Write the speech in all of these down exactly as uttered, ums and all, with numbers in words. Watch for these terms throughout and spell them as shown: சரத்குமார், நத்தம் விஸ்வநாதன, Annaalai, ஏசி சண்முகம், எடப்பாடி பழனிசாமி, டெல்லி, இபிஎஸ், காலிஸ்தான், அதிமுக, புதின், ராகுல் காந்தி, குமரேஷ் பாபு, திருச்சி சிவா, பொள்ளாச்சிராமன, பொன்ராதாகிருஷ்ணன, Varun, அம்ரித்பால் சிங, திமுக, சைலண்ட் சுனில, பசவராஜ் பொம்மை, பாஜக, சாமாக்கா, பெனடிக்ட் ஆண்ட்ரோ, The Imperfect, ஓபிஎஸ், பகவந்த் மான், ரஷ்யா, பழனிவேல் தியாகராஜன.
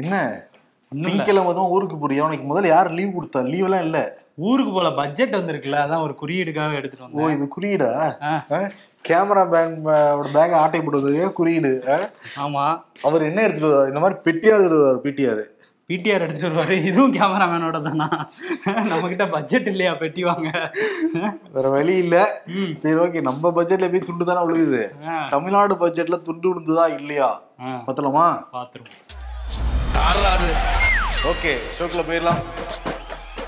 என்ன திங்கக்கிழமை தான் ஊருக்கு போறியா? உனக்கு முதல்ல யார் லீவ் கொடுத்தா? லீவ் எல்லாம் இல்ல, ஊருக்கு போல பட்ஜெட் வந்துருக்குல்ல, அதான் ஒரு குறியீடுக்காக எடுத்துட்டு வந்தோம். ஓ, இது குறியீடா? கேமரா பேன் பேக் ஆட்டை போடுவதற்கு குறியீடு. ஆமா, அவர் என்ன எடுத்துட்டு வருவார்? இந்த மாதிரி பெட்டியா எடுத்துட்டு வருவார். பிடிஆர் பிடிஆர் எடுத்துட்டு வருவாரு. இதுவும் கேமராமேனோட தானா? நம்ம கிட்ட பட்ஜெட் இல்லையா பெட்டி வாங்க? வேற வழி இல்ல. சரி, ஓகே, நம்ம பட்ஜெட்ல போய் துண்டு தானே விழுகுது. தமிழ்நாடு பட்ஜெட்ல துண்டு விழுந்துதா இல்லையா பாத்தலாமா? பாத்துரும். ஓகே, ஷோக்குள்ள போயிடலாம்.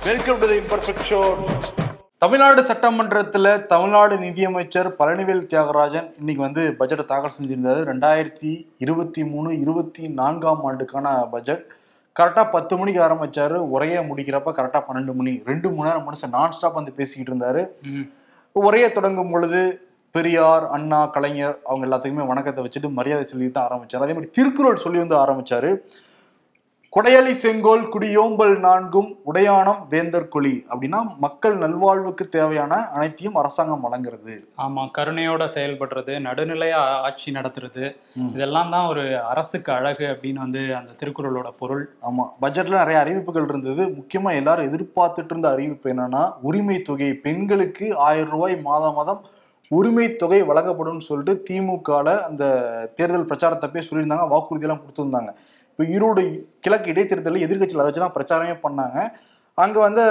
Welcome to the imperfect show. Tamil Nadu சட்டமன்றத்தில் தமிழ்நாடு நிதியமைச்சர் பழனிவேல் தியாகராஜன் இன்னைக்கு வந்து பட்ஜெட்டை தாக்கல் செஞ்சிருந்தாரு. ரெண்டாயிரத்தி இருபத்தி மூணு இருபத்தி நான்காம் ஆண்டுக்கான பட்ஜெட். கரெக்டாக பத்து மணிக்கு ஆரம்பிச்சாரு. உரையை முடிக்கிறப்ப கரெக்டாக பன்னெண்டு மணி. ரெண்டு மணி நேரம் மனுஷன் நான் ஸ்டாப் வந்து பேசிக்கிட்டு இருந்தாரு. உரையை தொடங்கும் பொழுது பெரியார், அண்ணா, கலைஞர் அவங்க எல்லாத்துக்குமே வணக்கத்தை வச்சுட்டு மரியாதை சொல்லி தான் ஆரம்பிச்சாரு. அதே மாதிரி திருக்குறள் சொல்லி வந்து ஆரம்பிச்சாரு. கொடையளி செங்கோல் குடியோம்பல் நான்கும் உடையானம் வேந்தற்கொழி அப்படின்னா மக்கள் நல்வாழ்வுக்கு தேவையான அனைத்தையும் அரசாங்கம் வழங்குறது. ஆமா, கருணையோட செயல்படுறது, நடுநிலையா ஆட்சி நடத்துறது, இதெல்லாம் தான் ஒரு அரசுக்கு அழகு அப்படின்னு வந்து அந்த திருக்குறளோட பொருள். ஆமா, பட்ஜெட்ல நிறைய அறிவிப்புகள் இருந்தது. முக்கியமா எல்லாரும் எதிர்பார்த்துட்டு இருந்த அறிவிப்பு என்னன்னா, உரிமை தொகை பெண்களுக்கு ஆயிரம் ரூபாய் மாதம் மாதம் உரிமை தொகை வழங்கப்படும் சொல்லிட்டு திமுகல அந்த தேர்தல் பிரச்சாரத்தப்பே சொல்லியிருந்தாங்க, வாக்குறுதி எல்லாம் கொடுத்துருந்தாங்க. இப்போ ஈரோடு கிழக்கு இடைத்தேர்தலில் எதிர்கட்சியில் அதை வச்சு தான் பிரச்சாரமே பண்ணாங்க. அங்கே வந்து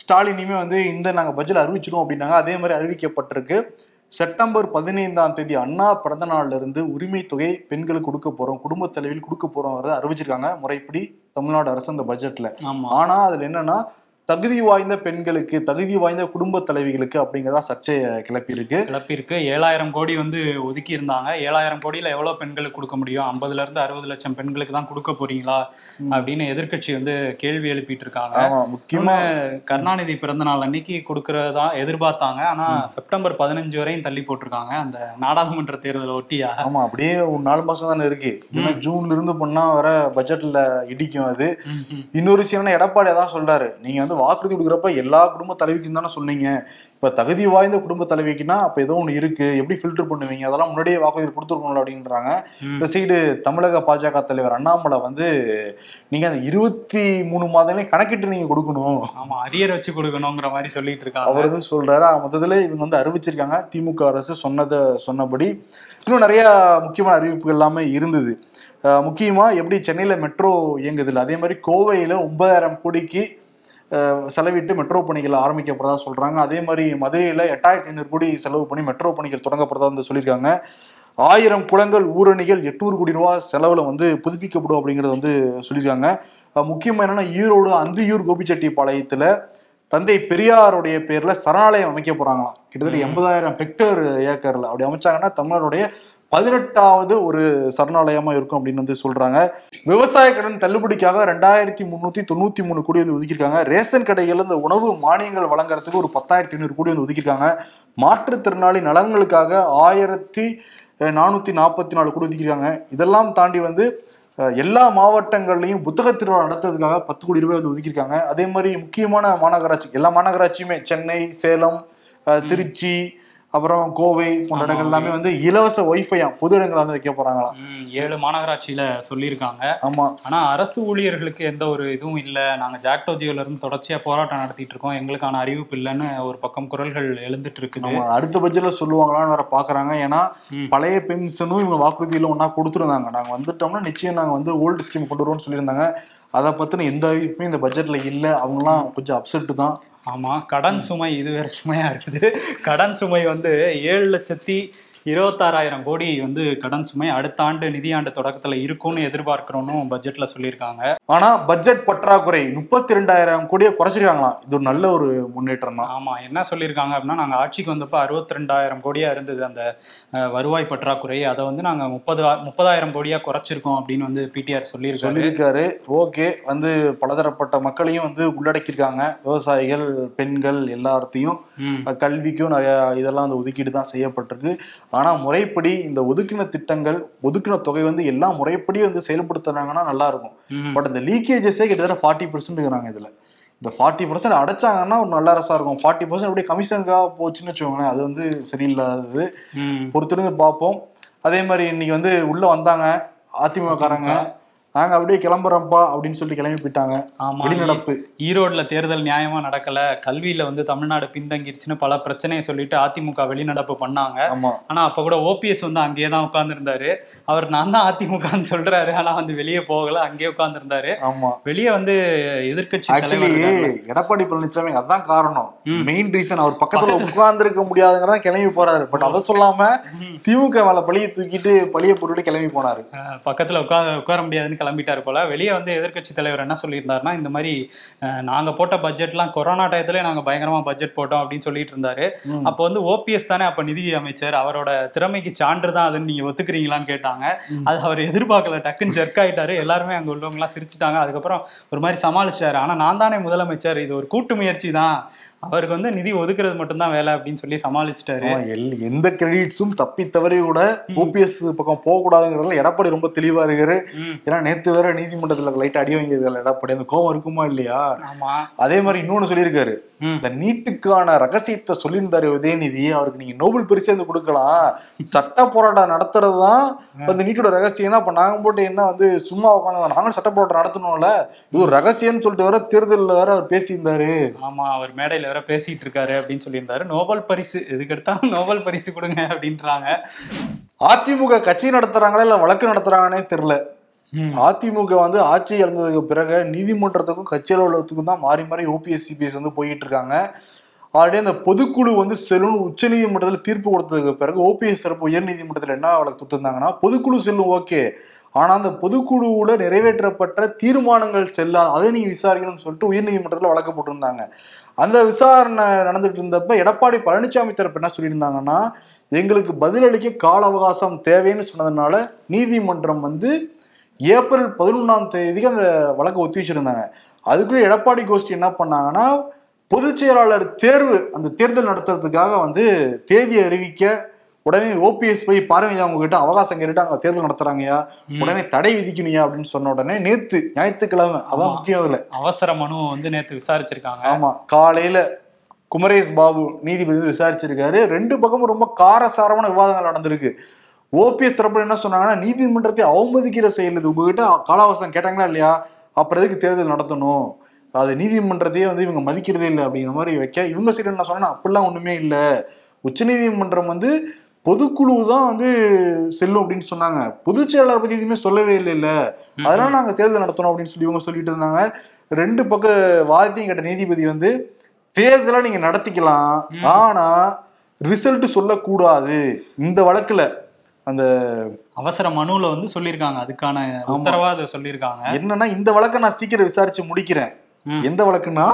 ஸ்டாலினுமே வந்து இந்த நாங்கள் பட்ஜெட் அறிவிச்சிடும் அப்படின்னாங்க. அதே மாதிரி அறிவிக்கப்பட்டிருக்கு. செப்டம்பர் பதினைந்தாம் தேதி அண்ணா பிறந்த நாளிலிருந்து உரிமை தொகை பெண்களுக்கு கொடுக்க போகிறோம், குடும்ப தலைவில் கொடுக்க போகிறோங்கிறத அறிவிச்சிருக்காங்க முறைப்படி தமிழ்நாடு அரசு அந்த பட்ஜெட்டில். ஆனால் அதில் என்னென்னா, தகுதி வாய்ந்த பெண்களுக்கு, தகுதி வாய்ந்த குடும்ப தலைவிகளுக்கு அப்படிங்கிறதா சர்ச்சையை கிளப்பியிருக்கு கிளப்பியிருக்கு ஏழாயிரம் கோடி வந்து ஒதுக்கி இருந்தாங்க. ஏழாயிரம் கோடியில் எவ்வளோ பெண்களுக்கு கொடுக்க முடியும்? ஐம்பதுல இருந்து அறுபது லட்சம் பெண்களுக்கு தான் கொடுக்க போறீங்களா அப்படின்னு எதிர்கட்சி வந்து கேள்வி எழுப்பிட்டு இருக்காங்க. முக்கியமாக கருணாநிதி பிறந்த நாள் அன்னைக்கு கொடுக்கறதா எதிர்பார்த்தாங்க. ஆனால் செப்டம்பர் பதினஞ்சு வரையும் தள்ளி போட்டிருக்காங்க அந்த நாடாளுமன்ற தேர்தலை ஒட்டியா. ஆமா, அப்படியே ஒரு நாலு மாசம் தானே இருக்கு. ஜூன்ல இருந்து பண்ணா வர பட்ஜெட்ல இடிக்கும். அது இன்னொரு விஷயம்னா, எடப்பாடி தான் சொல்றாரு, நீங்க வந்து வாக்குறுதி கொடுக்குறப்ப எல்லா குடும்ப தலைவிக்கும் தானே சொன்னீங்க, இப்ப தகுதி வாய்ந்த குடும்ப தலைவிக்குன்னா அப்ப ஏதோ ஒண்ணு இருக்கு, எப்படி ஃபில்டர் பண்ணுவீங்க, அதெல்லாம் முன்னாடியே வாக்குறுதி கொடுத்துருக்கணும் அப்படின்றாங்க. இந்த சைடு தமிழக பாஜக தலைவர் அண்ணாமலை வந்து நீங்க அந்த இருபத்தி மூணு மாதங்களையும் கணக்கிட்டு நீங்க கொடுக்கணும், ஆமா அரியர் வச்சு கொடுக்கணுங்கிற மாதிரி சொல்லிட்டு இருக்காங்க. அவர் வந்து சொல்றாரு. மொத்தத்துல இவங்க வந்து அறிவிச்சிருக்காங்க திமுக அரசு சொன்னதை சொன்னபடி. இன்னும் நிறைய முக்கியமான அறிவிப்புகள் எல்லாமே இருந்தது. முக்கியமாக எப்படி சென்னையில் மெட்ரோ இயங்குதில்லை, அதே மாதிரி கோவையில் ஒன்பதாயிரம் கோடிக்கு செலவிட்டு மெட்ரோ பணிகள் ஆரம்பிக்கப்படுறதா சொல்கிறாங்க. அதே மாதிரி மதுரையில் எட்டாயிரத்தி ஐநூறு கோடி செலவு பண்ணி மெட்ரோ பணிகள் தொடங்கப்படுறதா வந்து சொல்லியிருக்காங்க. ஆயிரம் குளங்கள் ஊரணிகள் எட்நூறு கோடி ரூபா செலவில் வந்து புதுப்பிக்கப்படும் அப்படிங்கிறது வந்து சொல்லியிருக்காங்க. முக்கியமாக என்னென்னா, ஈரோடு அந்தியூர் கோபிச்செட்டிப்பாளையத்தில் தந்தை பெரியாருடைய பேரில் சரணாலயம் அமைக்க போகிறாங்களாம். கிட்டத்தட்ட எண்பதாயிரம் ஹெக்டேர் ஏக்கரில் அப்படி அமைச்சாங்கன்னா தமிழ்நாடுடைய பதினெட்டாவது ஒரு சரணாலயமா இருக்கும் அப்படின்னு வந்து சொல்றாங்க. விவசாய கடன் தள்ளுபடிக்காக ரெண்டாயிரத்தி முன்னூத்தி தொண்ணூத்தி மூணு கோடி வந்து ஒதுக்கியிருக்காங்க. ரேஷன் கடைகள்ல இந்த உணவு மானியங்கள் வழங்குறதுக்கு ஒரு பத்தாயிரத்தி ஐநூறு கோடி வந்து ஒதுக்கியிருக்காங்க. மாற்றுத்திறனாளி நலன்களுக்காக ஆயிரத்தி நானூத்தி நாற்பத்தி நாலு கோடி ஒதுக்கியிருக்காங்க. இதெல்லாம் தாண்டி வந்து எல்லா மாவட்டங்கள்லையும் புத்தக திருவிழா நடத்துறதுக்காக பத்து கோடி ரூபாய் வந்து ஒதுக்கியிருக்காங்க. அதே மாதிரி முக்கியமான மாநகராட்சி, எல்லா மாநகராட்சியுமே சென்னை, சேலம், திருச்சி, அப்புறம் கோவை போன்ற இடங்கள் எல்லாமே வந்து இலவச ஒய்ஃபையா பொது இடங்களை வந்து வைக்க போறாங்களாம். ஏழு மாநகராட்சியில சொல்லியிருக்காங்க. ஆமா, ஆனா அரசு ஊழியர்களுக்கு எந்த ஒரு இதுவும் இல்லை, நாங்க ஜாக்டோ ஜியோல இருந்து தொடர்ச்சியா போராட்டம் நடத்திட்டு இருக்கோம், எங்களுக்கான அறிவிப்பு இல்லைன்னு ஒரு பக்கம் குரல்கள் எழுந்துட்டு இருக்கு. அடுத்த பட்ஜெட்ல சொல்லுவாங்களான்னு வேற பாக்குறாங்க. ஏன்னா பழைய பென்ஷனும் இவங்க வாக்குறுதியில ஒன்னா கொடுத்துருந்தாங்க, நாங்க வந்துட்டோம்னா நிச்சயம் நாங்க வந்து ஓல்டு ஸ்கீம் கொண்டு வருவோம்னு சொல்லியிருந்தாங்க. அதை பத்தின எந்த அறிவிப்புமே இந்த பட்ஜெட்ல இல்லை. அவங்கலாம் கொஞ்சம் அப்செட் தான். ஆமாம், கடன் சுமை இது வேறு சுமையாக இருக்குது. கடன் சுமை வந்து ஏழு லட்சத்தி இருபத்தாறாயிரம் கோடி வந்து கடன் சுமை அடுத்த ஆண்டு நிதியாண்டு தொடக்கத்தில் இருக்கும்னு எதிர்பார்க்கிறோன்னு பட்ஜெட்டில் சொல்லியிருக்காங்க. ஆனால் பட்ஜெட் பற்றாக்குறை முப்பத்தி ரெண்டாயிரம் கோடியை குறைச்சிருக்காங்களாம். இது ஒரு நல்ல ஒரு முன்னேற்றம் தான். ஆமாம், என்ன சொல்லியிருக்காங்க அப்படின்னா, நாங்கள் ஆட்சிக்கு வந்தப்போ அறுபத்தி ரெண்டாயிரம் கோடியாக இருந்தது அந்த வருவாய் பற்றாக்குறை, அதை வந்து நாங்கள் முப்பது முப்பதாயிரம் கோடியாக குறைச்சிருக்கோம் அப்படின்னு வந்து பிடிஆர் சொல்லியிருக்காரு சொல்லியிருக்காரு ஓகே, வந்து பலதரப்பட்ட மக்களையும் வந்து உள்ளடக்கியிருக்காங்க. விவசாயிகள், பெண்கள் எல்லாத்தையும், கல்விக்கும் நிறையா இதெல்லாம் வந்து ஒதுக்கீடு தான் செய்யப்பட்டிருக்கு. ஆனால் முறைப்படி இந்த ஒதுக்கின திட்டங்கள், ஒதுக்கின தொகை வந்து எல்லாம் முறைப்படி வந்து செயல்படுத்துனாங்கன்னா நல்லா இருக்கும். பட் இந்த லீக்கேஜஸே கிட்டத்தட்ட ஃபார்ட்டி பர்சன்ட் இருக்கிறாங்க. இதில் இந்த ஃபார்ட்டி பர்சன்ட் அடைச்சாங்கன்னா ஒரு நல்ல அரசாக இருக்கும். ஃபார்ட்டி பர்சன்ட் அப்படியே கமிஷனுக்காக போச்சுன்னு வச்சுக்கோங்களேன், அது வந்து சரியில்லாதது. பொறுத்திருந்து பார்ப்போம். அதே மாதிரி இன்னைக்கு வந்து உள்ளே வந்தாங்க அதிமுககாரங்க, நாங்க அப்படியே கிளம்புறோம்ப்பா அப்படின்னு சொல்லி கிளம்பி போயிட்டாங்க. வெளிநடப்பு. ஈரோடுல தேர்தல் நியாயமா நடக்கல, கல்வியில வந்து தமிழ்நாடு பின்தங்கிருச்சுன்னு பல பிரச்சனையை சொல்லிட்டு அதிமுக வெளிநடப்பு பண்ணாங்க. ஆனா அப்ப கூட ஓபிஎஸ் வந்து அங்கேயே தான் உட்கார்ந்து இருந்தாரு. அவர் நான் தான் அதிமுகன்னு சொல்றாரு, ஆனா வந்து வெளியே போகல, அங்கேயே உட்கார்ந்து இருந்தாரு. வெளியே வந்து எதிர்கட்சி எடப்பாடி பழனிசாமி அதான் காரணம், மெயின் ரீசன். அவர் பக்கத்துல உட்கார்ந்து இருக்க முடியாதுங்கிறத கிளம்பி போறாரு. பட் அதை சொல்லாம திமுக மேல பழிய தூக்கிட்டு பழிய போட்டுட்டு கிளம்பி போனாரு. பக்கத்துல உட்கார உட்கார முடியாதுன்னு கிளம்பிட்டாரு போல. வெளியே வந்து எதிர்கட்சி தலைவர் என்ன சொல்லியிருந்தாருன்னா, இந்த மாதிரி நாங்க போட்ட பட்ஜெட்லாம் கொரோனா டயத்துல நாங்க பயங்கரமா பட்ஜெட் போட்டோம் அப்படின்னு சொல்லிட்டு இருந்தாரு. அப்போ வந்து ஓபிஎஸ் தானே அப்ப நிதி அமைச்சர், அவரோட திறமைக்கு சான்று தான் அதுன்னு நீங்க ஒத்துக்கிறீங்களான்னு கேட்டாங்க. அது அவர் எதிர்பார்க்கல, டக்குன்னு ஜெர்க் ஆயிட்டாரு. எல்லாருமே அங்க உள்ளவங்க எல்லாம் சிரிச்சுட்டாங்க. அதுக்கப்புறம் ஒரு மாதிரி சமாளிச்சாரு. ஆனா நான் தானே முதலமைச்சர், இது ஒரு கூட்டு முயற்சி தான், அவருக்கு வந்து நிதி ஒதுக்குறது மட்டும்தான் வேலை அப்படின்னு சொல்லி சமாளிச்சுட்டாரு. எந்த கிரெடிட்ஸும் தப்பி தவறி கூட ஓபிஎஸ் பக்கம் போக கூடாதுங்கிறதுல எடப்பாடி ரொம்ப தெளிவா இருக்காரு. ஏன்னா நேத்து வேற நீதிமன்றத்துல லைட்டா அடி வாங்கியிருக்காரு எடப்பாடி. அந்த கோவம் இருக்குமா இல்லையா? அதே மாதிரி இன்னொன்னு சொல்லியிருக்காரு, இந்த நீட்டுக்கான ரகசியத்தை சொல்லியிருந்தாரு உதயநிதி, அவருக்கு நீங்க நோபல் பரிசு வந்து கொடுக்கலாம், சட்ட போராட்டம் நடத்துறது தான் அந்த நீட்டோட ரகசியம். அப்ப நாங்க போட்டு என்ன வந்து சும்மா உட்காந்து நாங்களும் சட்ட போராட்டம் நடத்தணும்ல, இது ஒரு ரகசியம்னு சொல்லிட்டு வேற தேர்தலில் வேற அவர் பேசியிருந்தாரு. ஆமா, அவர் மேடையில வேற பேசிட்டு இருக்காரு அப்படின்னு சொல்லியிருந்தாரு. நோபல் பரிசு எதுக்கு எடுத்தாலும் நோபல் பரிசு கொடுங்க அப்படின்றாங்க. அதிமுக கட்சி நடத்துறாங்களா இல்ல வழக்கு நடத்துறாங்கன்னே தெரியல. அதிமுக வந்து ஆட்சி இழந்ததுக்கு பிறகு நீதிமன்றத்துக்கும் கட்சி அலுவலகத்துக்கும் தான் மாறி மாறி ஓபிஎஸ் சிபிஎஸ் வந்து போயிட்டு இருக்காங்க. ஆல்ரெடி அந்த பொதுக்குழு வந்து செல்லுன்னு உச்ச நீதிமன்றத்தில் தீர்ப்பு கொடுத்ததுக்கு பிறகு ஓபிஎஸ் தரப்பு உயர் நீதிமன்றத்தில் என்ன வழக்கு தொடுத்திருந்தாங்கன்னா, பொதுக்குழு செல்லும் ஓகே, ஆனா அந்த பொதுக்குழுவுல நிறைவேற்றப்பட்ட தீர்மானங்கள் செல்லாது, அதை நீங்க விசாரிக்கணும்னு சொல்லிட்டு உயர் நீதிமன்றத்தில் வழக்கு போட்டிருந்தாங்க. அந்த விசாரணை நடந்துட்டு இருந்தப்ப எடப்பாடி பழனிசாமி தரப்பு என்ன சொல்லியிருந்தாங்கன்னா, எங்களுக்கு பதிலளிக்க கால அவகாசம் தேவைன்னு சொன்னதுனால நீதிமன்றம் வந்து ஏப்ரல் பதினொன்றாம் தேதிக்கு அந்த வழக்கை ஒத்தி வச்சிருந்தாங்க. அதுக்குள்ளே எடப்பாடி கோஷ்டி என்ன பண்ணாங்கன்னா, பொதுச் செயலாளர் தேர்வு அந்த தேர்தல் நடத்துறதுக்காக வந்து தேதி அறிவிக்க உடனே ஓபிஎஸ் போய் பாருங்க, அவங்க கிட்ட அவகாசம் கேட்டுட்டு அவங்க தேர்தல் நடத்துறாங்கயா, உடனே தடை விதிக்கணுயா அப்படின்னு சொன்ன உடனே நேத்து ஞாயிற்றுக்கிழமை அதான் முக்கியம், அதுல அவசர மனு வந்து நேத்து விசாரிச்சிருக்காங்க. ஆமா, காலையில குமரேஷ் பாபு நீதிபதி விசாரிச்சிருக்காரு. ரெண்டு பக்கமும் ரொம்ப காரசாரமான விவாதங்கள் நடந்திருக்கு. ஓபிஎஸ் தரப்பு என்ன சொன்னாங்கன்னா, நீதிமன்றத்தை அவமதிக்கிற செயல் இது, உங்ககிட்ட காலாவசம் கேட்டாங்களா இல்லையா, அப்புறம் எதுக்கு தேர்தல் நடத்தணும், அது நீதிமன்றத்தையே வந்து இவங்க மதிக்கிறதே இல்லை அப்படிங்கிற மாதிரி வைக்க, இவங்க சைடு என்ன சொன்னா, அப்படிலாம் ஒண்ணுமே இல்லை, உச்ச நீதிமன்றம் வந்து பொதுக்குழு தான் வந்து செல்லும் அப்படின்னு சொன்னாங்க, பொதுச் செயலாளர் பத்தி எதுவுமே சொல்லவே இல்லை இல்ல, அதனால நாங்க தேர்தல் நடத்தணும் அப்படின்னு சொல்லி இவங்க சொல்லிட்டு இருந்தாங்க. ரெண்டு பக்க வாதத்தையும் கேட்ட நீதிபதி வந்து, தேர்தலா நீங்க நடத்திக்கலாம், ஆனா ரிசல்ட் சொல்லக்கூடாது, இந்த வழக்குல அந்த அவசர மனுல வந்து சொல்லியிருக்காங்க, அதுக்கான உத்தரவாதம் சொல்லியிருக்காங்க. என்னன்னா, இந்த வழக்கை நான் சீக்கிரம் விசாரிச்சு முடிக்கிறேன். எந்த வழக்குன்னா,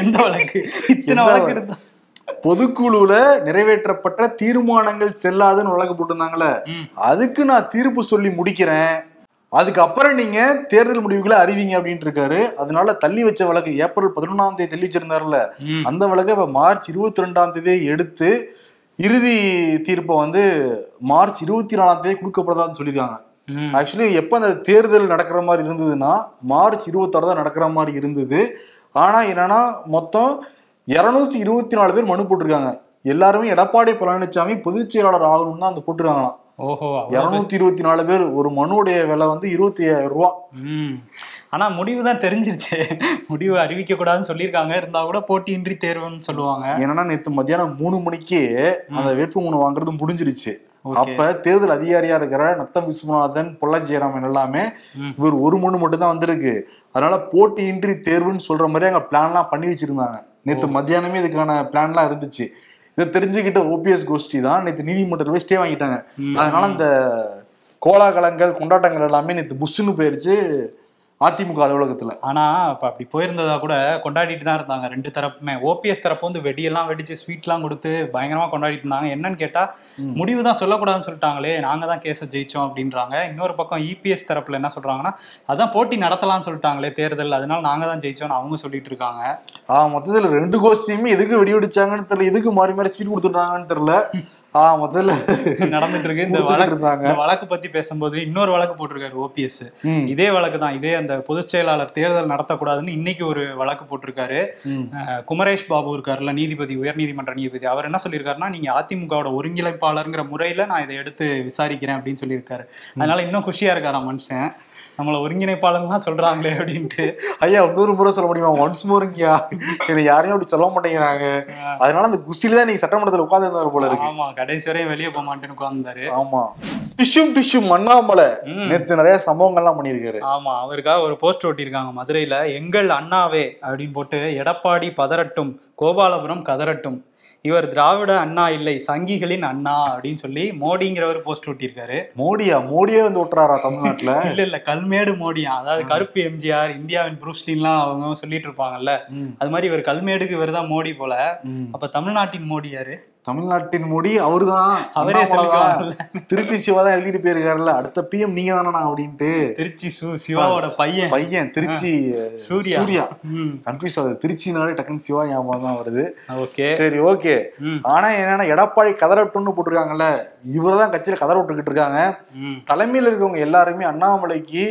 எந்த வழக்கு, இத்தனை வழக்கு இருந்தா பொதுக்குழுல நிறைவேற்றப்பட்ட தீர்மானங்கள் செல்லாதுன்னு வழக்கு போட்டிருந்தாங்களே, அதுக்கு நான் தீர்ப்பு சொல்லி முடிக்கிறேன், அதுக்கப்புறம் நீங்க தேர்தல் முடிவுகளை அறிவிங்க அப்படின்னு இருக்காரு. அதனால தள்ளி வச்ச வழக்கு ஏப்ரல் பதினொன்னாம் தேதி தள்ளி வச்சிருந்தாருல, அந்த வழக்கை இப்ப மார்ச் இருபத்தி ரெண்டாம் தேதியை எடுத்து இறுதி தீர்ப்பை வந்து மார்ச் இருபத்தி நாலாம் தேதி கொடுக்கப்படுறதான்னு சொல்லியிருக்காங்க. ஆக்சுவலி எப்போ அந்த தேர்தல் நடக்கிற மாதிரி இருந்ததுன்னா மார்ச் இருபத்தாறு தான் நடக்கிற மாதிரி இருந்தது. ஆனால் என்னன்னா, மொத்தம் இருநூத்தி இருபத்தி நாலு பேர் மனு போட்டிருக்காங்க. எல்லாருமே எடப்பாடி பழனிசாமி பொதுச் செயலாளர் ஆகணும்னு தான் அந்த போட்டிருக்காங்களாம். ஓஹோ, இருநூத்தி இருபத்தி நாலு பேர். ஒரு மனுடைய விலை வந்து இருபத்தி ஐயாயிரம் ரூபா. ஆனா முடிவு தான் தெரிஞ்சிருச்சு, முடிவு அறிவிக்க கூடாதுன்னு சொல்லியிருக்காங்க. இருந்தா கூட போட்டியின்றி தேர்வுன்னு சொல்லுவாங்க. ஏன்னா நேற்று மத்தியானம் மூணு மணிக்கு அந்த வேட்புமனு வாங்குறது முடிஞ்சிருச்சு. அப்ப தேர்தல் அதிகாரியா இருக்கிற நத்தம் விஸ்வநாதன், பொள்ளாச்சிராமன் எல்லாமே இவர் ஒரு மனு மட்டும் தான் வந்திருக்கு. அதனால போட்டியின்றி தேர்வுன்னு சொல்ற மாதிரி அங்க பிளான் எல்லாம் பண்ணி வச்சிருந்தாங்க. நேற்று மத்தியானமே இதுக்கான பிளான் எல்லாம் இருந்துச்சு. இதை தெரிஞ்சுக்கிட்ட ஓபிஎஸ் கோஷ்டி தான் நேற்று நீதிமன்றத்தில் போய் ஸ்டே வாங்கிட்டாங்க. அதனால அந்த கோலாகலங்கள் கொண்டாட்டங்கள் எல்லாமே நேற்று புஷ்ஷுன்னு போயிருச்சு அதிமுக அலுவலகத்துல. ஆனா இப்ப அப்படி போயிருந்ததா கூட கொண்டாடிட்டு தான் இருந்தாங்க ரெண்டு தரப்புமே. ஓபிஎஸ் தரப்பு வந்து வெடியெல்லாம் வெடிச்சு ஸ்வீட் எல்லாம் கொடுத்து பயங்கரமா கொண்டாடிட்டு இருந்தாங்க. என்னன்னு கேட்டா, முடிவு தான் சொல்லக்கூடாதுன்னு சொல்லிட்டாங்களே, நாங்க தான் கேஸ ஜெயிச்சோம் அப்படின்றாங்க. இன்னொரு பக்கம் இபிஎஸ் தரப்புல என்ன சொல்றாங்கன்னா, அதான் போட்டி நடத்தலாம்னு சொல்லிட்டாங்களே தேர்தல், அதனால நாங்க தான் ஜெயிச்சோம்னு அவங்க சொல்லிட்டு இருக்காங்க. ஆஹ், மொத்தத்துல ரெண்டு கோஷ்டியுமே எதுக்கு வெடி வெடிச்சாங்கன்னு தெரியல, எதுக்கு மாறி மாறி ஸ்வீட் கொடுத்துட்டாங்கன்னு தெரியல. ஆஹ், முதல்ல நடந்துட்டு இருக்கு. இந்த வழக்கு வழக்கு பத்தி பேசும்போது இன்னொரு வழக்கு போட்டிருக்காரு ஓபிஎஸ். இதே வழக்கு தான், இதே அந்த பொதுச் செயலாளர் தேர்தல் நடத்தக்கூடாதுன்னு இன்னைக்கு ஒரு வழக்கு போட்டிருக்காரு. குமரேஷ் பாபு இருக்காருல்ல நீதிபதி, உயர் நீதிமன்ற நீதிபதி, அவர் என்ன சொல்லியிருக்காருன்னா, நீங்க அதிமுகவோட ஒருங்கிணைப்பாளருங்கிற முறையில நான் இதை எடுத்து விசாரிக்கிறேன் அப்படின்னு சொல்லியிருக்காரு. அதனால இன்னும் குஷியா இருக்காரு மனுஷன். நம்மளை ஒருங்கிணைப்பாளர்லாம் சொல்றாங்களே அப்படின்ட்டு. ஐயா இன்னொரு முறை சொல்ல முடியுமா, ஒன்ஸ் மோருங்கயா, என்னை யாரையும் அப்படி சொல்ல மாட்டேங்கிறாங்க. அதனால அந்த குசில தான் நீங்க சட்டமன்றத்தில் உட்கார்ந்து போல இருக்கு. ஆமா, கடைசி வரையும் வெளியே போக மாட்டேன்னு உட்கார்ந்தாரு. ஆமா, டிஷும் டிஷும் அண்ணாமலை நேற்று நிறைய சம்பவங்கள்லாம் பண்ணியிருக்காரு. ஆமா, அவருக்காக ஒரு போஸ்ட் ஓட்டியிருக்காங்க மதுரையில, எங்கள் அண்ணாவே அப்படின்னு போட்டு, எடப்பாடி பதறட்டும் கோபாலபுரம் கதறட்டும், இவர் திராவிட அண்ணா இல்லை சங்கிகளின் அண்ணா அப்படின்னு சொல்லி மோடிங்கிறவர் போஸ்ட் ஓட்டியிருக்காரு. மோடியா? மோடியே வந்து ஓட்டுறாரா தமிழ்நாட்டில்? இல்லை இல்லை, கல்மேடு மோடியா, அதாவது கருப்பு எம்ஜிஆர், இந்தியாவின் புரூஸ்லின்லாம் அவங்க சொல்லிட்டு இருப்பாங்கல்ல, அது மாதிரி இவர் கல்மேடுக்கு இவர் தான் மோடி போல. அப்போ தமிழ்நாட்டின் மோடி யாரு? தமிழ்நாட்டின் மோடி அவரு தான். அவரே திருச்சி சிவா தான் எழுதிட்டு போயிருக்காருல்ல, அடுத்த பிஎம் நீங்க தானா அப்படின்ட்டு. திருச்சி சிவாவோட பையன் பையன் திருச்சி சூர்யா. சூர்யா கன்ஃபியூஸ் ஆகுது, திருச்சினாலே டக்குன்னு சிவா ஞாபகம் தான் வருது. ஓகே, சரி, ஓகே. ஆனா என்னன்னா, எடப்பாடி கதறட்டுன்னு போட்டிருக்காங்கல்ல, இவர்தான் கட்சியில கதற விட்டுக்கிட்டு இருக்காங்க. தலைமையில் இருக்கவங்க எல்லாருமே அண்ணாமலைக்கு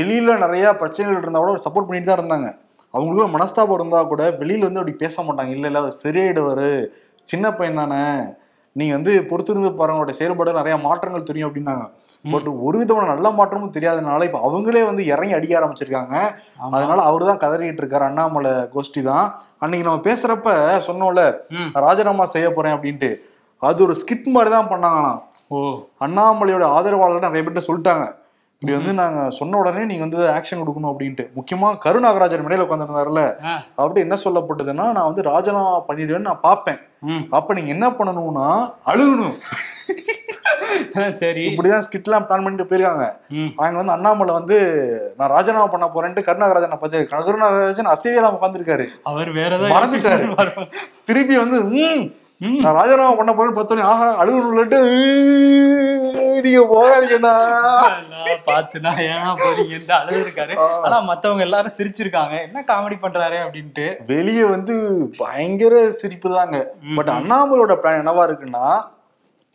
வெளியில நிறைய பிரச்சனைகள் இருந்தா கூட சப்போர்ட் பண்ணிட்டு தான் இருந்தாங்க. அவங்களுக்கும் மனஸ்தாபம் இருந்தா கூட வெளியில வந்து அப்படி பேச மாட்டாங்க. இல்ல இல்ல சரியாயிடுவாரு, சின்ன பையன் தானே, நீங்க வந்து பொறுத்திருந்து பாருங்களோட செயல்பாடு நிறைய மாற்றங்கள் தெரியும் அப்படின்னாங்க. பட் ஒரு விதமான நல்ல மாற்றமும் தெரியாதனால இப்ப அவங்களே வந்து இறங்கி அடிக்க ஆரம்பிச்சிருக்காங்க. அதனால அவரு தான் கதறிட்டு இருக்காரு, அண்ணாமலை கோஷ்டி தான். அன்னைக்கு நம்ம பேசுறப்ப சொன்னோம்ல, ராஜினாமா செய்ய போறேன் அப்படின்ட்டு, அது ஒரு ஸ்கிட் மாதிரி தான் பண்ணாங்கன்னா. ஓ, அண்ணாமலையோட ஆதரவாளர்கள் நிறைய பேர்ட்ட சொல்லிட்டாங்க, இப்படி வந்து நாங்க சொன்ன உடனே நீங்க வந்து ஆக்ஷன் கொடுக்கணும் அப்படின்ட்டு. முக்கியமா கருநாகராஜன் மேடையில உட்காந்துருந்தாருல, அப்படி என்ன சொல்லப்பட்டதுன்னா, நான் வந்து ராஜினாமா பண்ணிடுவேன்னு நான் பாப்பேன், அப்ப நீங்க என்ன பண்ணணும்னா அழுகணும். சரி, இப்படிதான் ஸ்கிட்லாம் பிளான் பண்ணிட்டு போயிருக்காங்க. அவங்க வந்து அண்ணாமலை வந்து நான் ராஜினாமா பண்ண போறேன்ட்டு கருநாகராஜன் பார்த்து, கருநாகராஜன் அசைவியெல்லாம் உட்காந்துருக்காரு. அவர் வேற ஏதாவது மறைஞ்சிட்டாரு, திருப்பி வந்து நான் ராஜினாமா பண்ண போறேன்னு பார்த்தோன்னே ஆஹா அழுகணும்லட்டு, நீங்க போகாதீங்கன்னா பாத்துனா ஏன்னா போறீங்கன்னு அழுதுருக்காரு. ஆனா மத்தவங்க எல்லாரும் சிரிச்சிருக்காங்க, என்ன காமெடி பண்றாரு அப்படின்ட்டு. வெளியே வந்து பயங்கர சிரிப்பு தாங்க. பட் அண்ணாமலையோட பிளான் என்னவா இருக்குன்னா,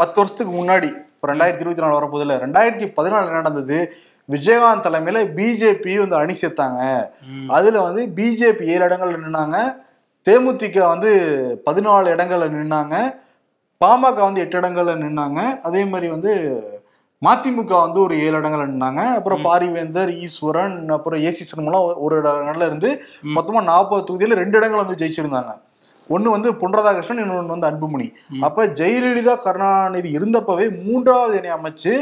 பத்து வருஷத்துக்கு முன்னாடி ரெண்டாயிரத்தி இருபத்தி நாலு வரப்போதுல ரெண்டாயிரத்தி பதினாலு என்ன நடந்தது, விஜயகாந்த் தலைமையில பிஜேபி வந்து அணி சேர்த்தாங்க. அதுல வந்து பிஜேபி ஏழு இடங்கள்ல நின்னாங்க, தேமுதிக வந்து பதினாலு இடங்கள்ல நின்னாங்க, பாமக வந்து எட்டு இடங்கள்ல நின்னாங்க, அதே மாதிரி வந்து மதிமுக வந்து ஒரு ஏழு இடங்கள்ல நின்னாங்க, அப்புறம் பாரிவேந்தர், ஈஸ்வரன், அப்புறம் ஏசி சண்முகம் ஒரு இடங்கள்ல இருந்து மொத்தமா நாற்பது தொகுதியில ரெண்டு இடங்கள் வந்து ஜெயிச்சிருந்தாங்க. ஒண்ணு வந்து பொன்ராதாகிருஷ்ணன், இன்னொன்னு வந்து அன்புமணி. அப்ப ஜெயலலிதா கருணாநிதி இருந்தப்பவே மூன்றாவது இணை அமைச்சு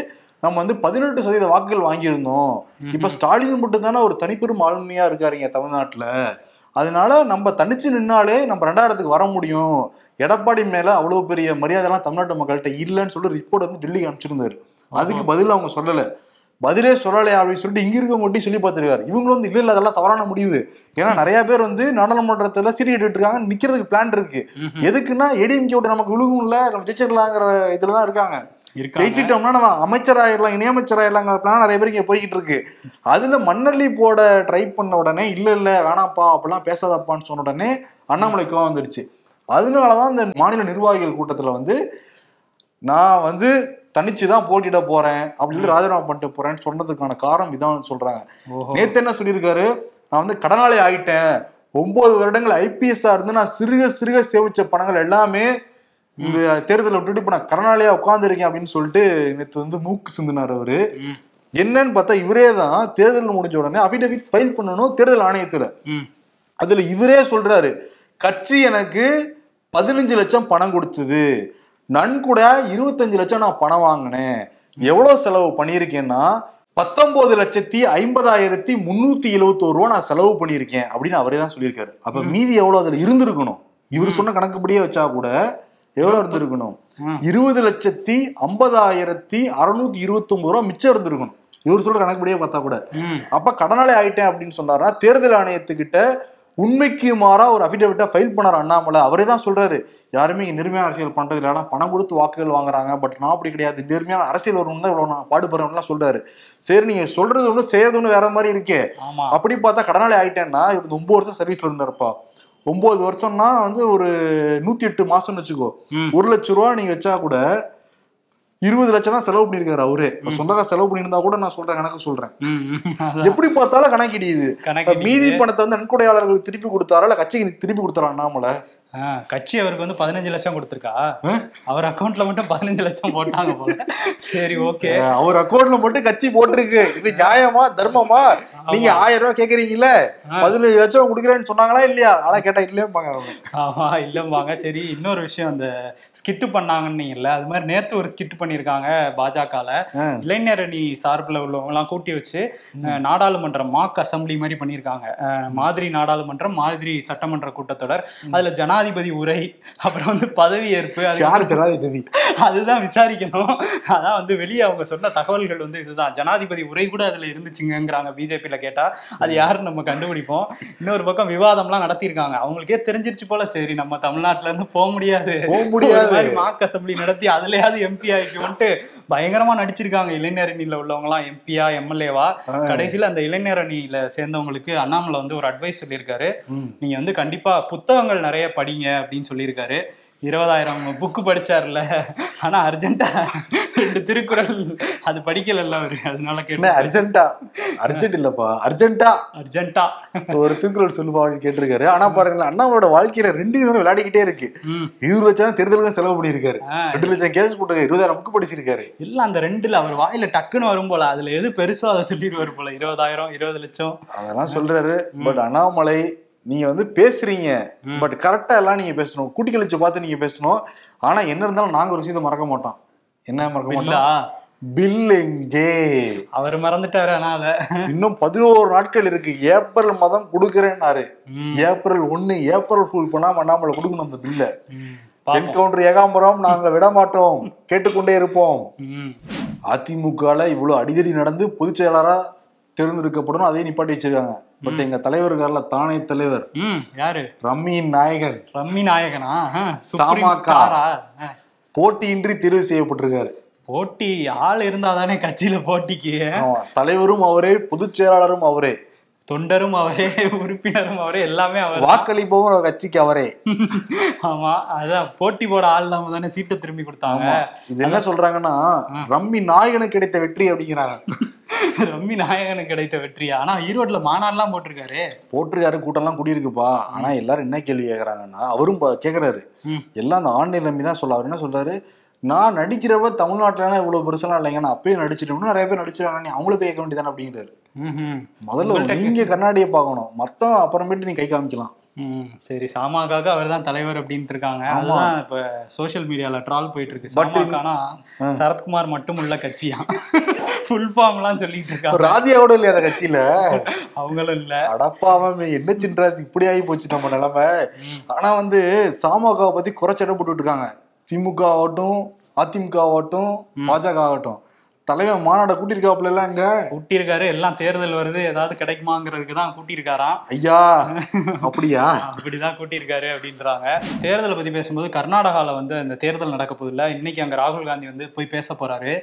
நம்ம வந்து பதினெட்டு சதவீத வாக்குகள் வாங்கியிருந்தோம். இப்ப ஸ்டாலின் மட்டும் தானே ஒரு தனிப்பெரும் ஆளுமையா இருக்காருங்க தமிழ்நாட்டுல, அதனால நம்ம தனிச்சு நின்னாலே நம்ம ரெண்டாயிரத்துக்கு வர முடியும், எடப்பாடி மேல அவ்வளவு பெரிய மரியாதைலாம் தமிழ்நாட்டு மக்கள்கிட்ட இல்லைன்னு சொல்லி ரிப்போர்ட் வந்து டெல்லிக்கு அனுப்பிச்சிருந்தாரு. அதுக்கு பதில் அவங்க சொல்லலை, பதிலே சொல்லலையா அப்படின்னு சொல்லிட்டு இங்க இருக்க மட்டும் சொல்லி பார்த்துருக்காரு. இவங்களும் வந்து இல்லை இல்லை அதெல்லாம் தவறான முடிவு, ஏன்னா நிறைய பேர் வந்து நாடாளுமன்றத்துல சீரியட் இருக்காங்க, நிக்கிறதுக்கு பிளான் இருக்கு, எதுக்குன்னா ஏடிஎம்கே விட்டு நமக்கு விழுகும் இல்லை, நம்ம ஜெயிச்சிடலாங்கிற இதுலதான் இருக்காங்க. ஜெயிச்சிட்டோம்னா நம்ம அமைச்சராயிடலாம், இணையமைச்சராயிடலாங்கிற பிளான் நிறைய பேருக்கு போய்கிட்டு இருக்கு. அதுல மண்ணள்ளி போட ட்ரை பண்ண உடனே இல்ல இல்ல வேணாப்பா அப்படிலாம் பேசாதப்பான்னு சொன்ன உடனே அண்ணாமலைக்குலாம் வந்துருச்சு. அதனாலதான் இந்த மாநில நிர்வாகிகள் கூட்டத்துல வந்து நான் வந்து தனிச்சுதான் போட்டிட போறேன் அப்படின்னு ராஜினாமா பண்ணிட்டு போறேன்னு சொன்னதுக்கான காரணம் இதான் சொல்றாங்க. நேத்து என்ன சொல்லியிருக்காரு, நான் வந்து கடனாளி ஆயிட்டேன், ஒன்பது வருடங்கள் ஐபிஎஸ்ஆ இருந்து நான் சிறுக சிறுக சேமிச்ச பணங்கள் எல்லாமே இந்த தேர்தலை விட்டுட்டு இப்ப நான் கடனாளியா உட்காந்துருக்கேன் அப்படின்னு சொல்லிட்டு நேற்று வந்து மூக்கு சிந்தினார் அவரு. என்னன்னு பார்த்தா, இவரே தான் தேர்தல் முடிஞ்ச உடனே அபிடேவிட் ஃபைல் பண்ணணும் தேர்தல் ஆணையத்துல. அதுல இவரே சொல்றாரு, கட்சி எனக்கு பதினஞ்சு லட்சம் பணம் கொடுத்தது, நன்கூட இருபத்தஞ்சு லட்சம் நான் பணம் வாங்கினேன், எவ்வளவு செலவு பண்ணியிருக்கேன்னா பத்தொன்பது லட்சத்தி ஐம்பதாயிரத்தி முன்னூத்தி எழுபத்தோரு ரூபா நான் செலவு பண்ணியிருக்கேன் அப்படின்னு அவரே தான் சொல்லியிருக்காரு. அப்ப மீதி எவ்வளவு அதுல இருந்திருக்கணும், இவர் சொன்ன கணக்குப்படியே வச்சா கூட எவ்வளவு இருந்திருக்கணும், இருபது லட்சத்தி ஐம்பதாயிரத்தி அறுநூத்தி இருபத்தி ஒன்பது ரூபா மிச்சம் இருந்திருக்கணும் இவர் சொல்ற கணக்குப்படியே பார்த்தா கூட. அப்ப கடனாளி ஆயிட்டேன் அப்படின்னு சொன்னாருன்னா தேர்தல் ஆணையத்துக்கிட்ட உண்மைக்கு மாறா ஒரு அபிடேவிட்டா ஃபைல் பண்ணார் அண்ணாமலை. அவரே தான் சொல்றாரு, யாருமே நேர்மையான அரசியல் பண்றது இல்லைனா பணம் கொடுத்து வாக்குகள் வாங்குறாங்க, பட் நான் அப்படி கிடையாது, நேர்மையான அரசியல் வரணும்னா இவ்வளவு நான் பாடுபடுறேன்லாம் சொல்றாரு. சரி, நீங்க சொல்றது ஒண்ணு செய்யறது ஒண்ணு வேற மாதிரி இருக்கே. அப்படி பார்த்தா கடனாளி ஆயிட்டேன்னா இவர் ஒன்பது வருஷம் சர்வீஸ்ல இருந்தாருப்பா, ஒன்பது வருஷம்னா வந்து ஒரு நூத்தி எட்டு மாசம்னு வச்சுக்கோ, ஒரு லட்சம் ரூபா நீங்க வச்சா கூட இருபது லட்சம் தான் செலவு பண்ணிருக்காரு அவரு. சொந்தக்காக செலவு பண்ணியிருந்தா கூட நான் சொல்றேன் கணக்கு சொல்றேன், எப்படி பார்த்தாலும் கணக்கிடியுது. மீதி பணத்தை வந்து நன்கொடையாளர்களுக்கு திருப்பி கொடுத்தாரா இல்ல கட்சிக்கு திருப்பி கொடுத்தாரா அண்ணாமலை? கட்சி அவருக்கு வந்து பதினஞ்சு லட்சம் கொடுத்துருக்கா, அவர் அக்கௌண்ட்ல மட்டும் பதினஞ்சு லட்சம் போட்டாங்க போல. சரி ஓகே, அவர் அக்கௌண்ட்ல மட்டும் கட்சி போட்டிருக்கு, இது நியாயமா தர்மமா? நீங்க ஆயிரம் ரூபாய் கேக்குறீங்களா, பதினஞ்சு லட்சம் கொடுக்குறேன்னு சொன்னாங்களா இல்லையா? ஆனா கேட்டா இல்லையாங்க. ஆமா இல்லம்பாங்க. சரி இன்னொரு விஷயம், அந்த ஸ்கிட்டு பண்ணாங்கன்னு இல்ல, அது மாதிரி நேத்து ஒரு ஸ்கிட்டு பண்ணிருக்காங்க பாஜகல, இளைஞரணி சார்பில் உள்ளவங்க எல்லாம் கூட்டி வச்சு நாடாளுமன்றம் மாக் அசம்பிளி மாதிரி பண்ணியிருக்காங்க. மாதிரி நாடாளுமன்றம், மாதிரி சட்டமன்ற கூட்டத்தொடர், அதுல ஜனா ஜனாதிபதி உரை, அப்புறம் வந்து பதவி ஏற்பு, ஜனாதிபதி அதுதான் விசாரிக்கணும். அதான் வந்து வெளியே அவங்க சொன்ன தகவல்கள் வந்து இதுதான், ஜனாதிபதி உரை கூட அதுல இருந்துச்சுங்கிறாங்க. பிஜேபியில கேட்டா அது யாருன்னு நம்ம கண்டுபிடிப்போம். இன்னொரு பக்கம் விவாதம்லாம் நடத்திருக்காங்க, அவங்களுக்கே தெரிஞ்சிருச்சு போல. சரி நம்ம தமிழ்நாட்டுல இருந்து போக முடியாது போக முடியாது மாக் அசம்பிளி நடத்தி அதுலயாவது எம்பி ஆகிக்கும்ட்டு பயங்கரமா நடிச்சிருக்காங்க இளைஞரணியில உள்ளவங்க எல்லாம், எம்பியா எம்எல்ஏவா. கடைசியில அந்த இளைஞரணியில சேர்ந்தவங்களுக்கு அண்ணாமலை வந்து ஒரு அட்வைஸ் சொல்லியிருக்காரு, நீங்க வந்து கண்டிப்பா புத்தகங்கள் நிறைய படி அப்படின்னு சொல்லியிருக்காரு. இருபதாயிரம் புக்கு படிச்சார்ல, ஆனா அர்ஜென்டா ரெண்டு திருக்குறள் அது படிக்கல அவரு, அதனால கேட்டு அர்ஜென்டா அர்ஜென்ட் இல்லப்பா அர்ஜென்டா அர்ஜென்டா ஒரு திருக்குறள் சொல்லுவா கேட்டிருக்காரு. ஆனா பாருங்களேன், அண்ணாவோட வாழ்க்கையில ரெண்டு பேரும் விளையாடிக்கிட்டே இருக்கு. இருபது லட்சம் தேர்தலுக்கு செலவு பண்ணிருக்காரு, ரெண்டு லட்சம் கேஸ் போட்டிருக்காரு, இருபதாயிரம் புக்கு படிச்சிருக்காரு. இல்ல அந்த ரெண்டுல அவர் வாயில டக்குன்னு வரும் போல, அதுல எது பெருசோ அதை சொல்லிடுவாரு போல. இருபதாயிரம் இருபது லட்சம் அதெல்லாம் சொல்றாரு. பட் அண்ணாமலை நீங்க வந்து பேசுறீங்க, பட் கரெக்டா எல்லாம் நீங்க பேசணும், கூட்டி கழிச்சு பார்த்து நீங்க பேசணும். ஆனா என்ன இருந்தாலும் நாங்க ஒரு விஷயத்த மறக்க மாட்டோம். என்ன மறக்க மாட்டோம்? பில் எங்கே? அவர் மறந்துட்டாரு. ஆனா அத இன்னும் பதினோரு நாட்கள் இருக்கு, ஏப்ரல் மாதம் கொடுக்குறேன்னாரு. ஏப்ரல் ஒண்ணு ஏப்ரல் ஃபுல் பண்ணாம அண்ணாமலை கொடுக்கணும் அந்த பில்ல. என்கவுண்டர் ஏகாம்பரம் நாங்க விட மாட்டோம், கேட்டுக்கொண்டே இருப்போம். அதிமுகல இவ்வளவு அடிதடி நடந்து பொதுச் செயலாளரா தேர்ந்தெடுக்கப்படணும், அதையும் நிப்பாட்டி வச்சிருக்காங்க. பட் எங்க தலைவர் கார்ல தானே தலைவர் யாரு? ரம்மி நாயகன். ரம்மி நாயகனா? சாமாக்கா போட்டியின்றி தெரிவு செய்யப்பட்டிருக்காரு. போட்டி ஆள் இருந்தாதானே கட்சியில போட்டிக்கு. தலைவரும் அவரே, பொதுச் செயலாளரும் அவரே, தொண்டரும் அவரே, உறுப்பினரும் அவரே, எல்லாமே அவர், வாக்களிப்பவும் கட்சிக்கு அவரே. ஆமா அதான், போட்டி போட ஆள் இல்லாம தானே சீட்டை திரும்பி கொடுத்தாங்க. இது என்ன சொல்றாங்கன்னா, ரம்மி நாயகனுக்கு கிடைத்த வெற்றி அப்படிங்கிறாங்க. ரம்மி நாயகனுக்கு கிடைத்த வெற்றி. ஆனா ஈரோட்ல மாநாடுலாம் போட்டிருக்காரு, போட்டிருக்காரு, கூட்டம் எல்லாம் கூடியிருக்குப்பா. ஆனா எல்லாரும் என்ன கேள்வி கேட்கறாங்கன்னா, அவரும் கேக்குறாரு, எல்லாம் அந்த ஆன்லைன் நம்பி தான் சொல்ல. அவர் என்ன சொல்றாரு, நான் நடிக்கிறவ தமிழ்நாட்டுல இவ்வளவு பெருசெல்லாம் இல்லைங்க, நான் அப்பயே நடிச்சிட்டோம்னு நிறைய பேர் நடிச்சிருக்காங்க, அவங்கள போய் கேட்க வேண்டியதானே அப்படிங்கிறாரு. முதல்ல நீங்க கண்ணாடியை பார்க்கணும், மொத்தம் அப்புறமேட்டு நீ கை காமிக்கலாம். ம் சரி, சாமாக்காக அவர் தான் தலைவர் அப்படின்ட்டு இருக்காங்க. அதுதான் இப்ப சோசியல் மீடியால ட்ரால் போயிட்டு இருக்கு. சாமாக்கானா சரத்குமார் மட்டும் உள்ள கட்சியா, ஃபுல் ஃபார்ம் எல்லாம் சொல்லிட்டு இருக்காங்க. ராதியாவோட இல்லையா அந்த கட்சியில? அவங்களும் இல்ல. அடப்பாவன், என்ன சின்ராஸ் இப்படி ஆகி போச்சு நம்ம நிலைமை. ஆனா வந்து சாமாக்காவை பத்தி குறைச்சட போட்டுட்டு இருக்காங்க. திமுக ஆகட்டும், அதிமுக ஆகட்டும், பாஜக ஆகட்டும், தலைவன் மாநாட கூட்டிருக்காப்புல எல்லாம் அங்க கூட்டியிருக்காரு. எல்லாம் தேர்தல் வருது, ஏதாவது கிடைக்குமாங்கிறதுக்குதான் கூட்டியிருக்காராம். ஐயா அப்படியா? அப்படிதான் கூட்டியிருக்காரு அப்படின்றாங்க. தேர்தலை பத்தி பேசும்போது கர்நாடகால வந்து அந்த தேர்தல் நடக்க போதில்ல. இன்னைக்கு அங்க ராகுல் காந்தி வந்து போய் பேச போறாரு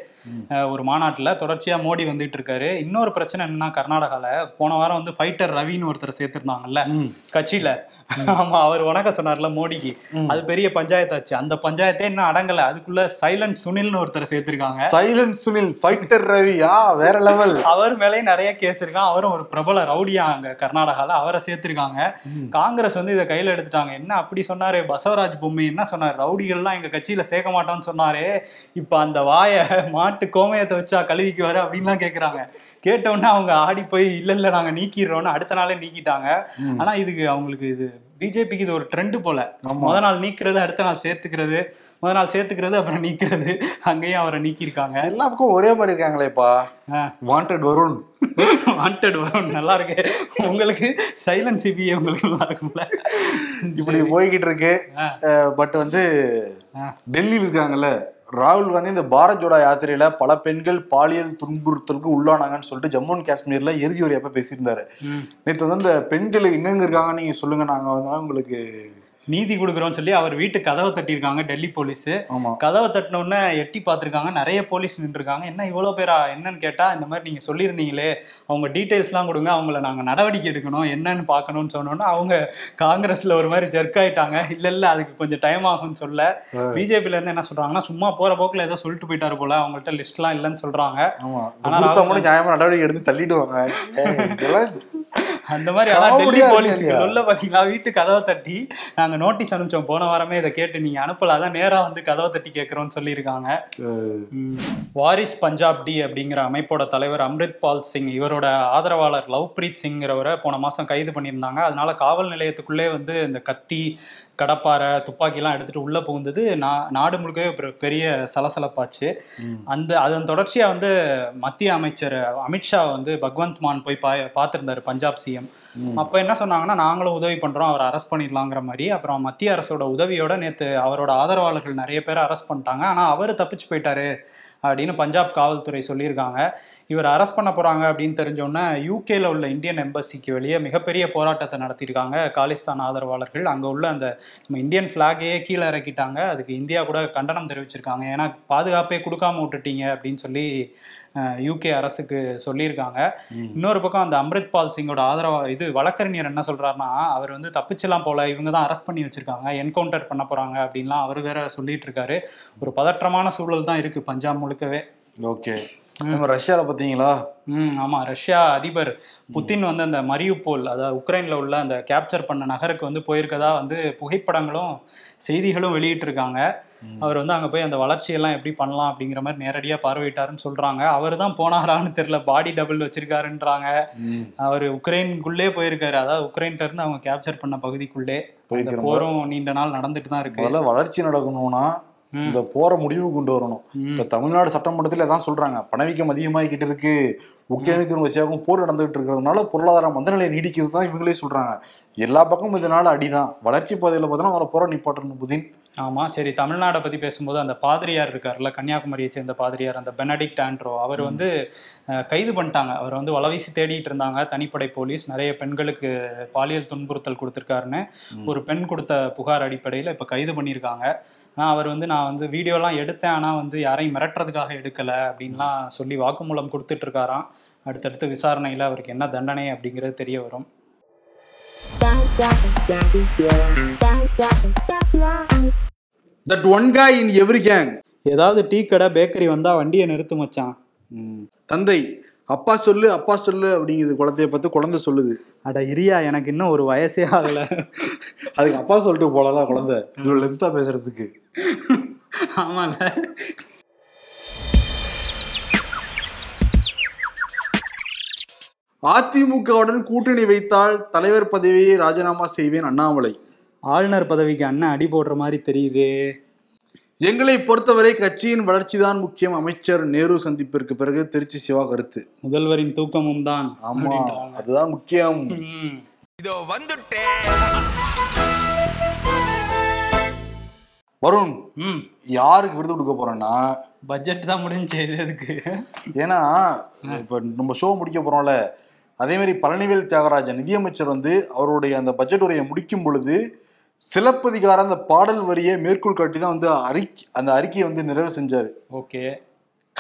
ஒரு மாநாட்டுல. தொடர்ச்சியா மோடி வந்துட்டு இருக்காரு. இன்னொரு பிரச்சனை என்னன்னா, கர்நாடகால போன வாரம் வந்து ஃபைட்டர் ரவின்னு ஒருத்தர் சேர்த்திருந்தாங்கல்ல கட்சியில. ஆமா, அவர் வணக்கம் சொன்னார்ல மோடிக்கு, அது பெரிய பஞ்சாயத்தாச்சு. அந்த பஞ்சாயத்தே இன்னும் அடங்கல, அதுக்குள்ள சைலண்ட் சுனில்னு ஒருத்தரை சேர்த்திருக்காங்க. சைலண்ட் சுனில், ஃபைட்டர் ரவியா, வேற லெவல். அவர் மேலே நிறைய கேஸ் இருக்கான், அவரும் ஒரு பிரபல ரவுடியா அங்க கர்நாடகால, அவரை சேர்த்திருக்காங்க. காங்கிரஸ் வந்து இதை கையில எடுத்துட்டாங்க. என்ன அப்படி சொன்னாரு பசவராஜ் பொம்மை? என்ன சொன்னாரு? ரவுடிகள்லாம் எங்க கட்சியில சேர்க்க மாட்டோம்னு சொன்னாரு, இப்ப அந்த வாயை மாட்டு கோமையத்தை வச்சா கழுவிக்குவாரு அப்படின்லாம் கேக்குறாங்க. கேட்டோன்னா அவங்க ஆடி போய் இல்ல இல்ல நாங்க நீக்கிடுறோம்னு அடுத்த நாளே நீக்கிட்டாங்க. ஆனா இதுக்கு அவங்களுக்கு இது பிஜேபிக்கு இது ஒரு ட்ரெண்டு போல. முத நாள் நீக்கிறது, அடுத்த நாள் சேர்த்துக்கிறது, முத நாள் சேர்த்துக்கிறது, அப்புறம் நீக்கிறது. அங்கேயும் அவரை நீக்கிருக்காங்க. எல்லாருக்கும் ஒரே மாதிரி இருக்காங்களேப்பா. வாண்டட் வருண், வாண்டட் வருண் நல்லா இருக்கு உங்களுக்கு. சைலன்ட் சிபிஐ உங்களுக்கு நல்லா இருக்கும்ல. இப்படி போய்கிட்டு இருக்கு. பட் வந்து டெல்லியில் இருக்காங்கல்ல ராகுல் காந்தி, இந்த பாரத் ஜோடா யாத்திரையில பல பெண்கள் பாலியல் துன்புறுத்தலுக்கு உள்ளானாங்கன்னு சொல்லிட்டு ஜம்மு அண்ட் காஷ்மீர்ல இறுதி ஒரு எப்ப பேசியிருந்தாரு. நேற்று வந்து இந்த பெண்கள் எங்கெங்க இருக்காங்க நீங்க சொல்லுங்க, நாங்க வந்து உங்களுக்கு நீதி கொடுக்குறோம்னு சொல்லி அவர் வீட்டு கதவை தட்டியிருக்காங்க டெல்லி போலீஸ். கதவை தட்டினோடனே எட்டி பார்த்துருக்காங்க, நிறைய போலீஸ் நின்றுருக்காங்க. என்ன இவ்வளோ பேரா என்னன்னு கேட்டால், இந்த மாதிரி நீங்கள் சொல்லியிருந்தீங்களே அவங்க டீட்டெயில்ஸ்லாம் கொடுங்க, அவங்கள நாங்கள் நடவடிக்கை எடுக்கணும் என்னன்னு பார்க்கணும்னு சொன்னோன்னா, அவங்க காங்கிரஸில் ஒரு மாதிரி ஜர்க் ஆகிட்டாங்க. இல்லை இல்லை அதுக்கு கொஞ்சம் டைம் ஆகும்னு சொல்ல, பிஜேபியிலேருந்து என்ன சொல்கிறாங்கன்னா, சும்மா போகிற போக்கில் ஏதோ சொல்லிட்டு போயிட்டாரு போல, அவங்கள்ட்ட லிஸ்ட்லாம் இல்லைன்னு சொல்கிறாங்க. ஆனால் நடவடிக்கை எடுத்து தள்ளிடுவாங்க. அந்த மாதிரி. ஆனால் டெல்லி போலீஸ்கள் உள்ள பார்த்தீங்களா வீட்டு கதவை தட்டி நாங்கள் நோட்டீஸ் அனுப்பிச்சோம் போன வாரமே, இதை கேட்டு நீங்கள் அனுப்பல, அதான் நேராக வந்து கதவை தட்டி கேட்குறோன்னு சொல்லியிருக்காங்க. வாரிஸ் பஞ்சாப்டி அப்படிங்கிற அமைப்போட தலைவர் அம்ரித்பால் சிங், இவரோட ஆதரவாளர் லவ்பிரீத் சிங்கிறவரை போன மாதம் கைது பண்ணியிருந்தாங்க. அதனால காவல் நிலையத்துக்குள்ளே வந்து இந்த கத்தி, கடப்பாறை, துப்பாக்கிலாம் எடுத்துகிட்டு உள்ளே புகுந்தது நா நாடு முழுக்கவே பெரிய சலசலப்பாச்சு. அந்த அதன் தொடர்ச்சியாக வந்து மத்திய அமைச்சர் அமித்ஷா வந்து பகவந்த் மான் போய் பா பார்த்துருந்தாரு பஞ்சாப் சிஎம். அப்போ என்ன சொன்னாங்கன்னா, நாங்களும் உதவி பண்ணுறோம், அவரை அரெஸ்ட் பண்ணிடலாங்கிற மாதிரி. அப்புறம் மத்திய அரசோட உதவியோட நேற்று அவரோட ஆதரவாளர்கள் நிறைய பேரை அரெஸ்ட் பண்ணிட்டாங்க. ஆனால் அவர் தப்பிச்சு போயிட்டாரு அப்படின்னு பஞ்சாப் காவல்துறை சொல்லியிருக்காங்க. இவர் அரெஸ்ட் பண்ண போகிறாங்க அப்படின்னு தெரிஞ்சோன்னா யூகேல உள்ள இந்தியன் எம்பசிக்கு வெளியே மிகப்பெரிய போராட்டத்தை நடத்தியிருக்காங்க காலிஸ்தான் ஆதரவாளர்கள். அங்கே உள்ள அந்த இந்தியன் ஃப்ளாகையே கீழே இறக்கிட்டாங்க. அதுக்கு இந்தியா கூட கண்டனம் தெரிவிச்சிருக்காங்க. ஏன்னா பாதுகாப்பே கொடுக்காம விட்டுட்டீங்க அப்படின்னு சொல்லி யூகே அரசுக்கு சொல்லியிருக்காங்க. இன்னொரு பக்கம் அந்த அம்ரித்பால் சிங்கோட ஆதரவா இது வழக்கறிஞர் என்ன சொல்றாருன்னா, அவர் வந்து தப்பிச்செல்லாம் போல, இவங்க தான் அரெஸ்ட் பண்ணி வச்சிருக்காங்க, என்கவுண்டர் பண்ண போறாங்க அப்படின்லாம் அவர் வேற சொல்லிட்டு இருக்காரு. ஒரு பதற்றமான சூழல் தான் இருக்கு பஞ்சாப் முழுக்கவே. ஓகே, ரஷ்யாவில் பார்த்தீங்களா? ம் ஆமாம், ரஷ்யா அதிபர் புதின் வந்து அந்த மரியுபோல், அதாவது உக்ரைனில் உள்ள அந்த கேப்சர் பண்ண நகருக்கு வந்து போயிருக்கதா வந்து புகைப்படங்களும் செய்திகளும் வெளியிட்டிருக்காங்க. அவர் வந்து அங்கே போய் அந்த வளர்ச்சியெல்லாம் எப்படி பண்ணலாம் அப்படிங்கிற மாதிரி நேரடியாக பார்வையிட்டாருன்னு சொல்கிறாங்க. அவர் தான் போனாரான்னு தெரில, பாடி டபுள் வச்சிருக்காருன்றாங்க. அவர் உக்ரைனுக்குள்ளே போயிருக்காரு, அதாவது உக்ரைன்லேருந்து அவங்க கேப்சர் பண்ண பகுதிக்குள்ளே. போரும் நீண்ட நாள் நடந்துட்டு தான் இருக்கு. அதில் வளர்ச்சி நடக்கணும்னா இந்த போற முடிவு கொண்டு வரணும். இப்ப தமிழ்நாடு சட்டமன்றத்துல தான் சொல்றாங்க, பணவீக்கம் அதிகமாகிக்கிட்டு இருக்கு, உக்ரைனுக்கும் ரஷ்யாவுக்கும் போர் நடந்துகிட்டு இருக்கிறதுனால பொருளாதார மந்தநிலையை நீடிக்கிறது தான் இவங்களே சொல்றாங்க. எல்லா பக்கமும் இதனால அடிதான். வளர்ச்சி பாதையில பார்த்தோன்னா அவரை போற நிப்பாட்டணும் புதின். ஆமா, சரி, தமிழ்நாடை பத்தி பேசும்போது அந்த பாதிரியார் இருக்காருல்ல, கன்னியாகுமரியை சேர்ந்த பாதிரியார் அந்த பெனடிக்ட் ஆண்ட்ரோ, அவர் வந்து கைது பண்ணிட்டாங்க. அவர் வந்து வலவீசி தேடிட்டு இருந்தாங்க தனிப்படை போலீஸ், நிறைய பெண்களுக்கு பாலியல் துன்புறுத்தல் கொடுத்துருக்காருன்னு ஒரு பெண் கொடுத்த புகார் அடிப்படையில் இப்போ கைது பண்ணியிருக்காங்க. ஆனால் அவர் வந்து நான் வந்து வீடியோலாம் எடுத்தேன், ஆனால் வந்து யாரையும் மிரட்டுறதுக்காக எடுக்கலை அப்படின்லாம் சொல்லி வாக்குமூலம் கொடுத்துட்டு இருக்காராம். அடுத்தடுத்து விசாரணையில் அவருக்கு என்ன தண்டனை அப்படிங்கிறது தெரிய வரும். That one guy in every gang. ஏதாவது டீ கடை, பேக்கரி வந்தா வண்டியை நிறுத்து மச்சான். தந்தை, அப்பா சொல்லு அப்பா சொல்லு அப்படிங்கிறது குழந்தைய பார்த்து குழந்தை சொல்லுது. அட இரியா, எனக்கு இன்னும் ஒரு வயசே ஆகலை, அதுக்கு அப்பா சொல்லிட்டு போகலாம் குழந்தை இவ்வளோ லென்த்தாக பேசுறதுக்கு. ஆமால, அதிமுகவுடன் கூட்டணி வைத்தால் தலைவர் பதவியை ராஜினாமா செய்வேன் அண்ணாமலை. ஆளுநர் பதவிக்கு அண்ணன் அடி போடுற மாதிரி தெரியுது. எங்களை பொறுத்தவரை கட்சியின் வளர்ச்சி தான் முக்கியம். அமைச்சர் நேரு சந்திப்பிற்கு பிறகு திருச்சி சிவா கருத்து. முதல்வரின் தூக்கமும் தான். ஆமா, அதுதான் முக்கியம். இதோ வந்துட்டேன் வருண். யாருக்கு விருது கொடுக்க போறோம்னா, பட்ஜெட் தான் முடிஞ்சு அதுக்கு. ஏன்னா இப்ப நம்ம ஷோ முடிக்க போறோம்ல, அதே மாதிரி பழனிவேல் தியாகராஜன் நிதியமைச்சர் வந்து அவருடைய அந்த பட்ஜெட் உரையை முடிக்கும் பொழுது சிலப்பதிகார அந்த பாடல் வரியை மேற்கோள் காட்டி தான் வந்து அறிக்கை அந்த அறிக்கையை வந்து நிறைவு செஞ்சாரு. ஓகே,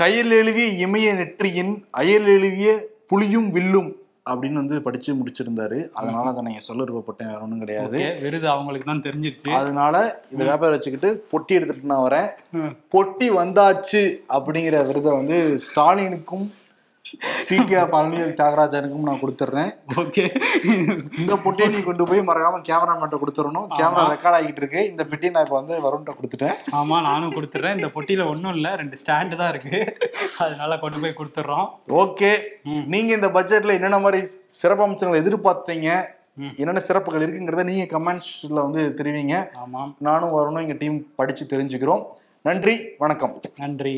கையில் எழுதிய இமய நெற்றியின் அயல் எழுதிய புலியும் வில்லும் அப்படின்னு வந்து படிச்சு முடிச்சிருந்தாரு. அதனால அதை நான் சொல்ல விருப்பப்பட்டேன், வேற ஒன்றும் கிடையாது. விருது அவங்களுக்கு தான் தெரிஞ்சிருச்சு, அதனால இதை வியாபாரம் வச்சுக்கிட்டு பொட்டி எடுத்துட்டு நான் வரேன். பொட்டி வந்தாச்சு அப்படிங்கிற விருதை வந்து ஸ்டாலினுக்கும் டிகேஆர் பழனிவேல் தியாகராஜனுக்கும் நான் கொடுத்துறேன். ஓகே, இந்த பொட்டியை நீ கொண்டு போய் மறக்காம கேமராமேன்ட்ட கொடுத்துடணும். கேமரா ரெக்கார்ட் ஆகிட்டு இருக்கு. இந்த பெட்டியை நான் இப்போ வந்து வருண்ட்ட கொடுத்துட்டேன். ஆமா, நானும் கொடுத்துறேன். இந்த பொட்டியில ஒன்றும் இல்லை, ரெண்டு ஸ்டாண்டு தான் இருக்கு, அதனால கொண்டு போய் கொடுத்துட்றோம். ஓகே, நீங்க இந்த பட்ஜெட்ல என்னென்ன மாதிரி சிறப்பு அம்சங்களை எதிர்பார்த்தீங்க, என்னென்ன சிறப்புகள் இருக்குங்கிறத நீங்க கமெண்ட்ஸ்ல வந்து தெரிவிங்க. ஆமாம், நானும் வரணும், எங்க டீம் படிச்சு தெரிஞ்சுக்கிறோம். நன்றி, வணக்கம். நன்றி.